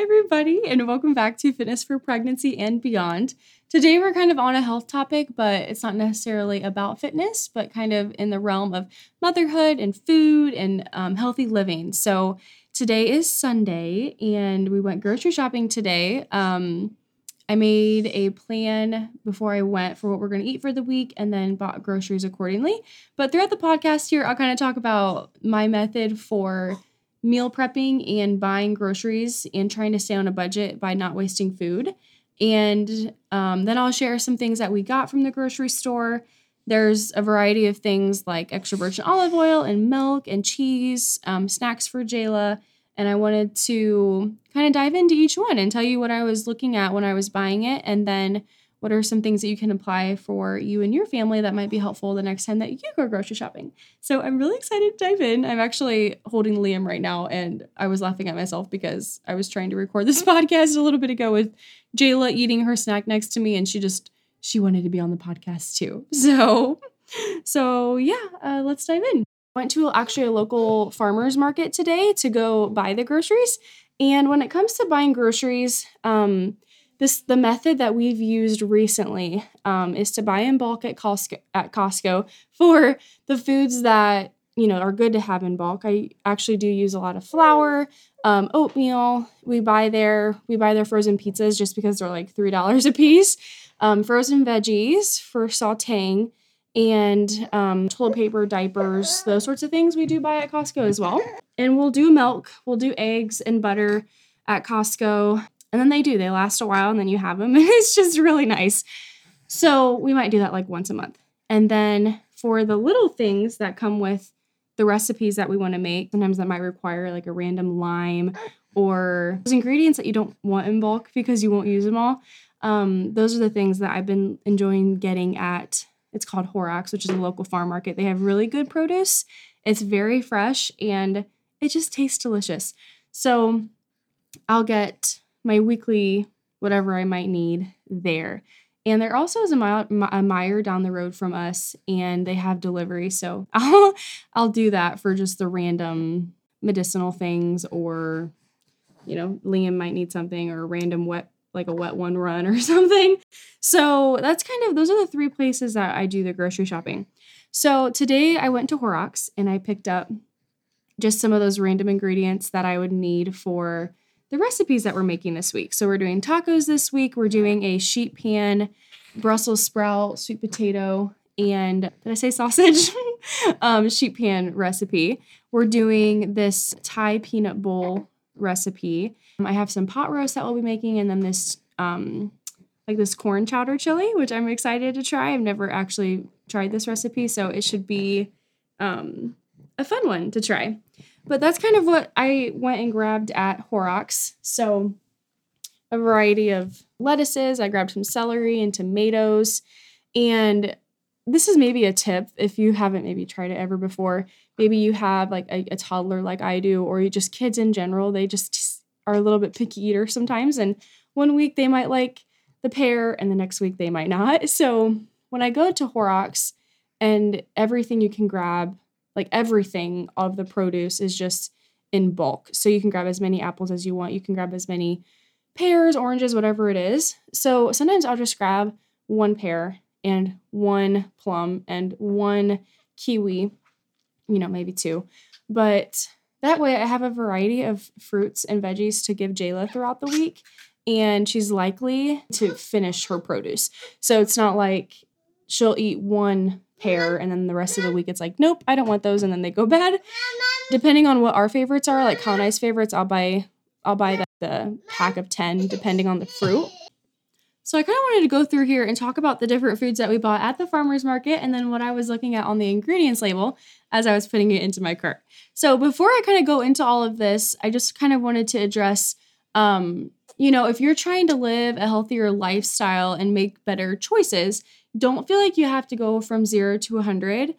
everybody, and welcome back to Fitness for Pregnancy and Beyond. Today, we're kind of on a health topic, but it's not necessarily about fitness, but kind of in the realm of motherhood and food and healthy living. So today is Sunday, and we went grocery shopping today. I made a plan before I went for what we're going to eat for the week and then bought groceries accordingly. But throughout the podcast here, I'll kind of talk about my method for meal prepping and buying groceries and trying to stay on a budget by not wasting food. And then I'll share some things that we got from the grocery store. There's a variety of things like extra virgin olive oil and milk and cheese, snacks for Jayla. And I wanted to kind of dive into each one and tell you what I was looking at when I was buying it. And then what are some things that you can apply for you and your family that might be helpful the next time that you go grocery shopping. So I'm really excited to dive in. I'm actually holding Liam right now. And I was laughing at myself because I was trying to record this podcast a little bit ago with Jayla eating her snack next to me. And she wanted to be on the podcast too. So yeah, let's dive in. Went to actually a local farmer's market today to go buy the groceries. And when it comes to buying groceries, the method that we've used recently is to buy in bulk at Costco for the foods that, you know, are good to have in bulk. I actually do use a lot of flour, oatmeal. We buy their frozen pizzas just because they're like $3 a piece. Frozen veggies for sauteing. And toilet paper, diapers, those sorts of things we do buy at Costco as well. And we'll do milk, we'll do eggs and butter at Costco. And then they last a while and then you have them. And it's just really nice. So we might do that like once a month. And then for the little things that come with the recipes that we want to make, sometimes that might require like a random lime or those ingredients that you don't want in bulk because you won't use them all. Those are the things that I've been enjoying getting at. It's called Horrocks, which is a local farm market. They have really good produce. It's very fresh and it just tastes delicious. So I'll get my weekly whatever I might need there. And there also is a Meijer down the road from us and they have delivery. So I'll do that for just the random medicinal things or, you know, Liam might need something or random like a wet one run or something. So that's those are the three places that I do the grocery shopping. So today I went to Horrocks and I picked up just some of those random ingredients that I would need for the recipes that we're making this week. So we're doing tacos this week. We're doing a sheet pan, Brussels sprout, sweet potato, and did I say sausage? Sheet pan recipe. We're doing this Thai peanut bowl recipe. I have some pot roast that we'll be making and then this this corn chowder chili, which I'm excited to try. I've never actually tried this recipe, so it should be a fun one to try. But that's kind of what I went and grabbed at Horrocks. So a variety of lettuces. I grabbed some celery and tomatoes. And this is maybe a tip if you haven't maybe tried it ever before. Maybe you have like a toddler like I do, or you just kids in general. They just are a little bit picky eaters sometimes. And one week they might like the pear and the next week they might not. So when I go to Horrocks and everything you can grab, like everything of the produce is just in bulk. So you can grab as many apples as you want. You can grab as many pears, oranges, whatever it is. So sometimes I'll just grab one pear and one plum and one kiwi, you know, maybe two. But that way I have a variety of fruits and veggies to give Jayla throughout the week. And she's likely to finish her produce. So it's not like she'll eat one pear and then the rest of the week it's like, nope, I don't want those. And then they go bad. Depending on what our favorites are, like Colin and I's favorites, I'll buy the pack of 10 depending on the fruit. So I kind of wanted to go through here and talk about the different foods that we bought at the farmer's market and then what I was looking at on the ingredients label as I was putting it into my cart. So before I kind of go into all of this, I just kind of wanted to address, you know, if you're trying to live a healthier lifestyle and make better choices, don't feel like you have to go from 0 to 100.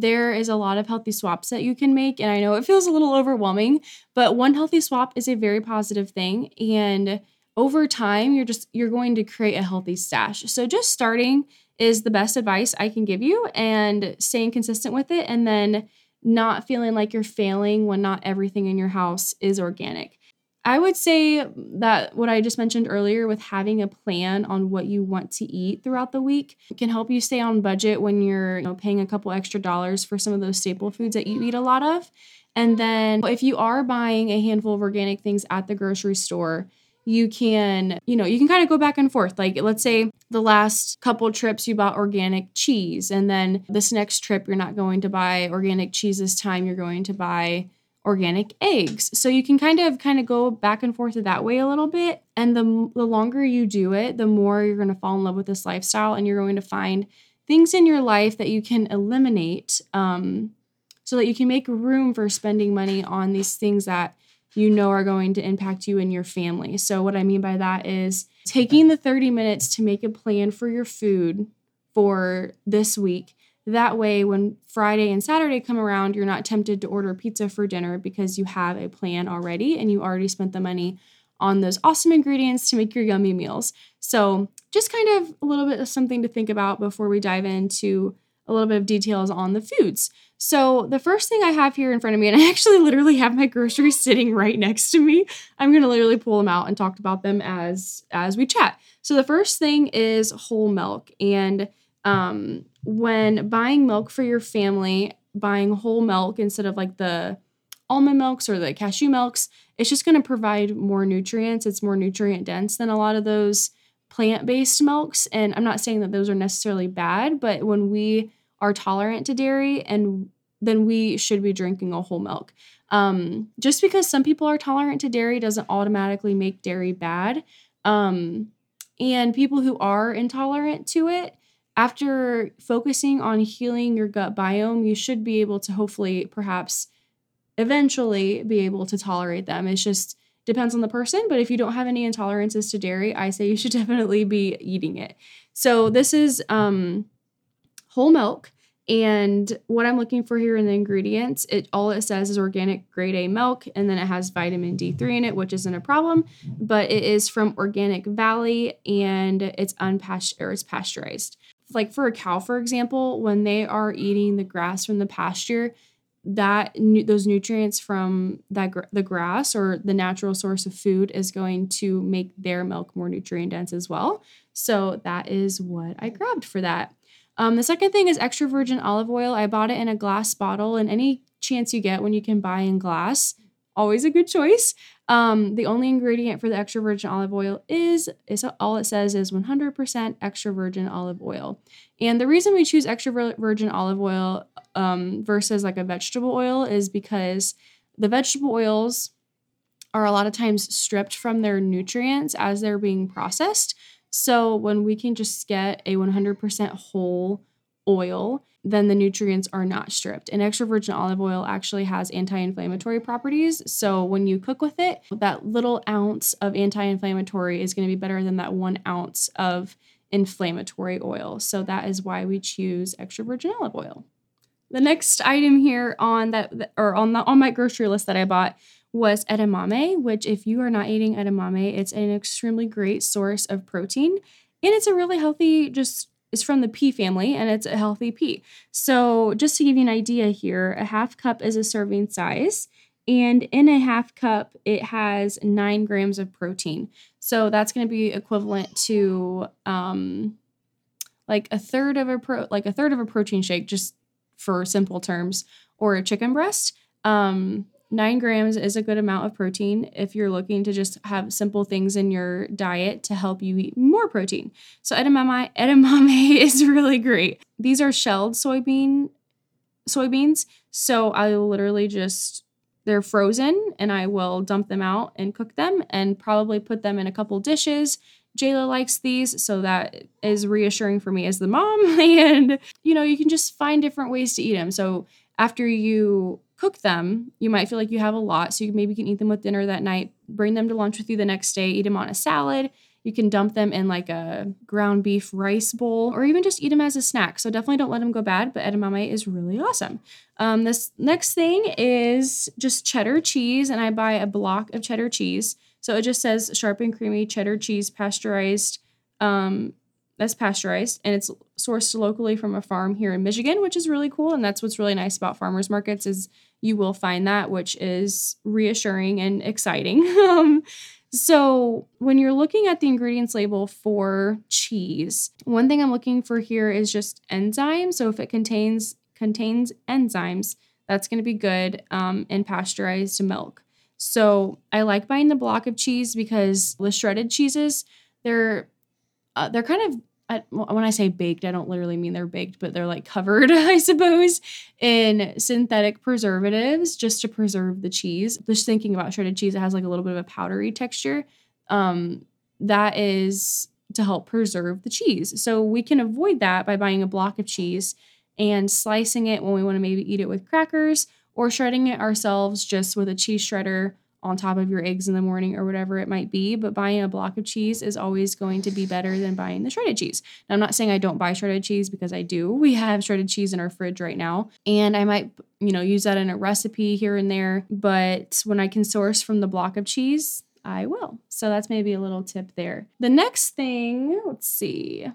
There is a lot of healthy swaps that you can make. And I know it feels a little overwhelming, but one healthy swap is a very positive thing. And over time, you're going to create a healthy stash. So just starting is the best advice I can give you and staying consistent with it and then not feeling like you're failing when not everything in your house is organic. I would say that what I just mentioned earlier with having a plan on what you want to eat throughout the week can help you stay on budget when you're, you know, paying a couple extra dollars for some of those staple foods that you eat a lot of. And then if you are buying a handful of organic things at the grocery store, you can, you know, you can kind of go back and forth. Like, let's say the last couple trips you bought organic cheese, and then this next trip, you're not going to buy organic cheese this time, you're going to buy organic eggs. So you can kind of go back and forth that way a little bit. And the longer you do it, the more you're going to fall in love with this lifestyle, and you're going to find things in your life that you can eliminate so that you can make room for spending money on these things that you know are going to impact you and your family. So what I mean by that is taking the 30 minutes to make a plan for your food for this week. That way, when Friday and Saturday come around, you're not tempted to order pizza for dinner because you have a plan already and you already spent the money on those awesome ingredients to make your yummy meals. So just kind of a little bit of something to think about before we dive into a little bit of details on the foods. So the first thing I have here in front of me, and I actually literally have my groceries sitting right next to me. I'm going to literally pull them out and talk about them as we chat. So the first thing is whole milk. And when buying milk for your family, buying whole milk instead of like the almond milks or the cashew milks, it's just going to provide more nutrients. It's more nutrient dense than a lot of those plant-based milks. And I'm not saying that those are necessarily bad, but when we are tolerant to dairy, and then we should be drinking a whole milk. Just because some people are tolerant to dairy doesn't automatically make dairy bad. And people who are intolerant to it, after focusing on healing your gut biome, you should be able to hopefully, perhaps, eventually be able to tolerate them. It just depends on the person, but if you don't have any intolerances to dairy, I say you should definitely be eating it. So this is whole milk, and what I'm looking for here in the ingredients, all it says is organic grade A milk, and then it has vitamin D3 in it, which isn't a problem, but it is from Organic Valley, and it's pasteurized. Like for a cow, for example, when they are eating the grass from the pasture, those nutrients from the grass or the natural source of food is going to make their milk more nutrient dense as well. So that is what I grabbed for that. The second thing is extra virgin olive oil. I bought it in a glass bottle, and any chance you get when you can buy in glass, always a good choice. The only ingredient for the extra virgin olive oil is all it says is 100% extra virgin olive oil. And the reason we choose extra virgin olive oil versus like a vegetable oil is because the vegetable oils are a lot of times stripped from their nutrients as they're being processed. So when we can just get a 100% whole oil, then the nutrients are not stripped. And extra virgin olive oil actually has anti-inflammatory properties. So when you cook with it, that little ounce of anti-inflammatory is going to be better than that 1 ounce of inflammatory oil. So that is why we choose extra virgin olive oil. The next item here on my grocery list that I bought was edamame, which if you are not eating edamame, it's an extremely great source of protein. And it's a really healthy, it's from the pea family, and it's a healthy pea. So just to give you an idea here, a half cup is a serving size, and in a half cup, it has 9 grams of protein. So that's going to be equivalent to like a third of a protein shake, just for simple terms, or a chicken breast. 9 grams is a good amount of protein if you're looking to just have simple things in your diet to help you eat more protein. So edamame is really great. These are shelled soybeans. So I will literally they're frozen, and I will dump them out and cook them and probably put them in a couple dishes. Jayla likes these, so that is reassuring for me as the mom. And, you know, you can just find different ways to eat them. So after you cook them, you might feel like you have a lot, so you maybe can eat them with dinner that night, bring them to lunch with you the next day, eat them on a salad. You can dump them in like a ground beef rice bowl, or even just eat them as a snack. So definitely don't let them go bad, but edamame is really awesome. This next thing is just cheddar cheese, and I buy a block of cheddar cheese. So it just says sharp and creamy cheddar cheese pasteurized. That's pasteurized, and it's sourced locally from a farm here in Michigan, which is really cool. And that's what's really nice about farmers markets is you will find that, which is reassuring and exciting. So when you're looking at the ingredients label for cheese, one thing I'm looking for here is just enzymes. So if it contains enzymes, that's going to be good in pasteurized milk. So I like buying the block of cheese because the shredded cheeses, they're kind of, when I say baked, I don't literally mean they're baked, but they're like covered, I suppose, in synthetic preservatives just to preserve the cheese. Just thinking about shredded cheese, it has like a little bit of a powdery texture. That is to help preserve the cheese. So we can avoid that by buying a block of cheese and slicing it when we want to maybe eat it with crackers or shredding it ourselves just with a cheese shredder on top of your eggs in the morning or whatever it might be. But buying a block of cheese is always going to be better than buying the shredded cheese. Now, I'm not saying I don't buy shredded cheese, because I do. We have shredded cheese in our fridge right now, and I might, use that in a recipe here and there. But when I can source from the block of cheese, I will. So that's maybe a little tip there. The next thing, let's see.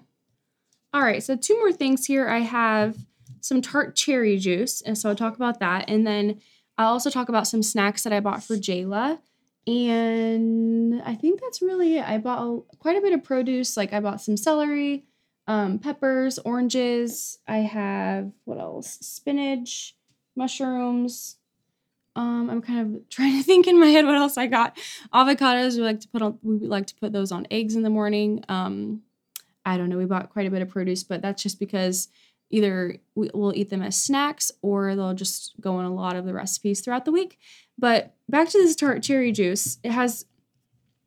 All right, so two more things here. I have some tart cherry juice, and so I'll talk about that. And then I'll also talk about some snacks that I bought for Jayla, and I think that's really it. I bought quite a bit of produce. Like I bought some celery, peppers, oranges. I have, what else? Spinach, mushrooms. I'm kind of trying to think in my head what else I got. Avocados. We like to put those on eggs in the morning. I don't know. We bought quite a bit of produce, but that's just because either we'll eat them as snacks or they'll just go in a lot of the recipes throughout the week. But back to this tart cherry juice, it has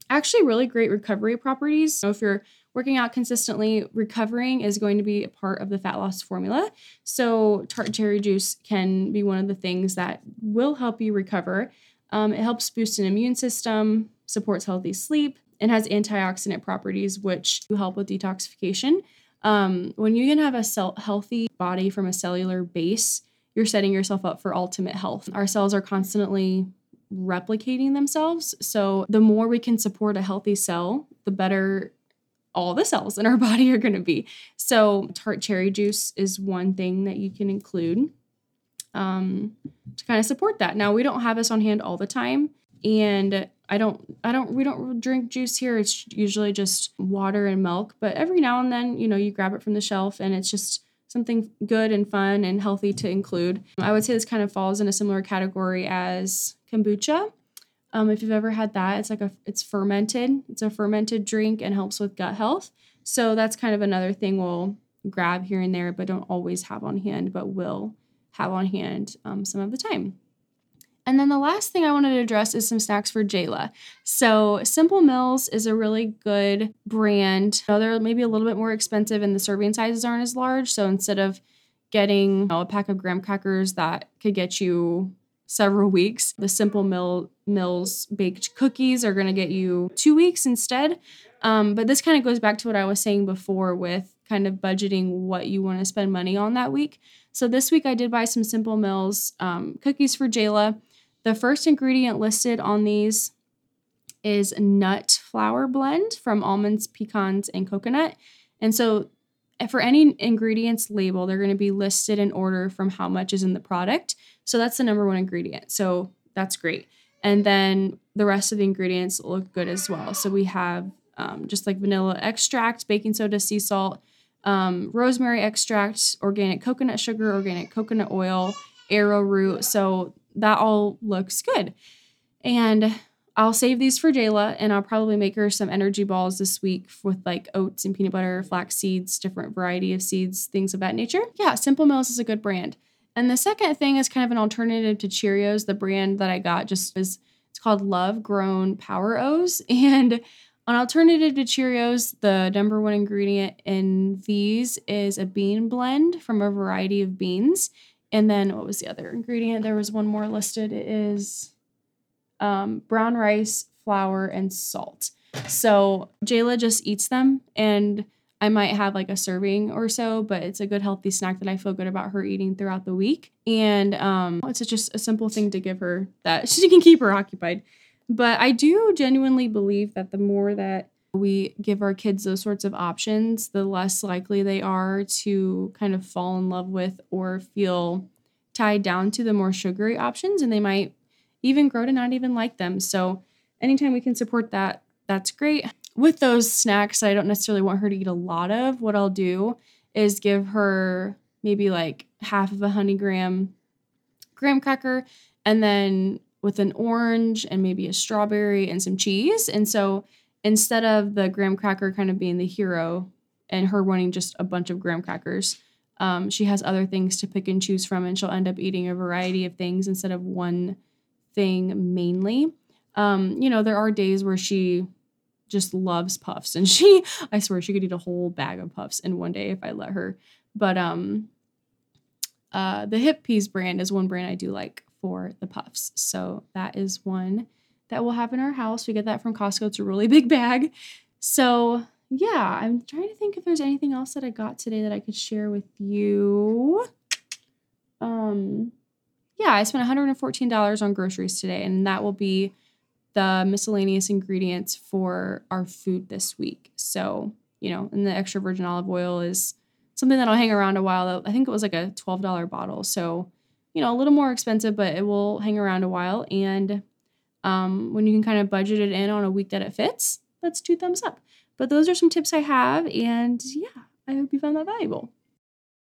actually really great recovery properties. So if you're working out consistently, recovering is going to be a part of the fat loss formula. So tart cherry juice can be one of the things that will help you recover. It helps boost an immune system, supports healthy sleep, and has antioxidant properties, which help with detoxification. When you can have a healthy body from a cellular base, you're setting yourself up for ultimate health. Our cells are constantly replicating themselves. So the more we can support a healthy cell, the better all the cells in our body are going to be. So tart cherry juice is one thing that you can include to kind of support that. Now, we don't have this on hand all the time, and we don't drink juice here. It's usually just water and milk, but every now and then, you grab it from the shelf, and it's just something good and fun and healthy to include. I would say this kind of falls in a similar category as kombucha. If you've ever had that, it's fermented. It's a fermented drink and helps with gut health. So that's kind of another thing we'll grab here and there, but don't always have on hand, but will have on hand some of the time. And then the last thing I wanted to address is some snacks for Jayla. So Simple Mills is a really good brand. They're maybe a little bit more expensive, and the serving sizes aren't as large. So instead of getting a pack of graham crackers that could get you several weeks, the Simple Mills baked cookies are going to get you 2 weeks instead. But this kind of goes back to what I was saying before with kind of budgeting what you want to spend money on that week. So this week I did buy some Simple Mills cookies for Jayla. The first ingredient listed on these is nut flour blend from almonds, pecans, and coconut. And so for any ingredients label, they're going to be listed in order from how much is in the product. So that's the number one ingredient. So that's great. And then the rest of the ingredients look good as well. So we have just like vanilla extract, baking soda, sea salt, rosemary extract, organic coconut sugar, organic coconut oil, arrowroot. So that all looks good. And I'll save these for Jayla, and I'll probably make her some energy balls this week with like oats and peanut butter, flax seeds, different variety of seeds, things of that nature. Yeah, Simple Mills is a good brand. And the second thing is kind of an alternative to Cheerios. The brand that I got it's called Love Grown Power O's. And an alternative to Cheerios, the number one ingredient in these is a bean blend from a variety of beans. And then what was the other ingredient? There was one more listed. It is brown rice, flour, and salt. So Jayla just eats them, and I might have like a serving or so, but it's a good healthy snack that I feel good about her eating throughout the week. And it's just a simple thing to give her that she can keep her occupied. But I do genuinely believe that the more that we give our kids those sorts of options, the less likely they are to kind of fall in love with or feel tied down to the more sugary options, and they might even grow to not even like them. So anytime we can support that, that's great. With those snacks I don't necessarily want her to eat a lot of, what I'll do is give her maybe like half of a honey graham cracker, and then with an orange and maybe a strawberry and some cheese. And so instead of the graham cracker kind of being the hero and her wanting just a bunch of graham crackers, she has other things to pick and choose from, and she'll end up eating a variety of things instead of one thing mainly. You know, there are days where she just loves puffs, and I swear she could eat a whole bag of puffs in one day if I let her. But the Hippeas brand is one brand I do like for the puffs. So that is one that we'll have in our house. We get that from Costco. It's a really big bag. So yeah, I'm trying to think if there's anything else that I got today that I could share with you. Yeah, I spent $114 on groceries today, and that will be the miscellaneous ingredients for our food this week. So, you know, and the extra virgin olive oil is something that'll hang around a while. I think it was like a $12 bottle. So, you know, a little more expensive, but it will hang around a while. And when you can kind of budget it in on a week that it fits, that's 2 thumbs up. But those are some tips I have, and yeah, I hope you found that valuable.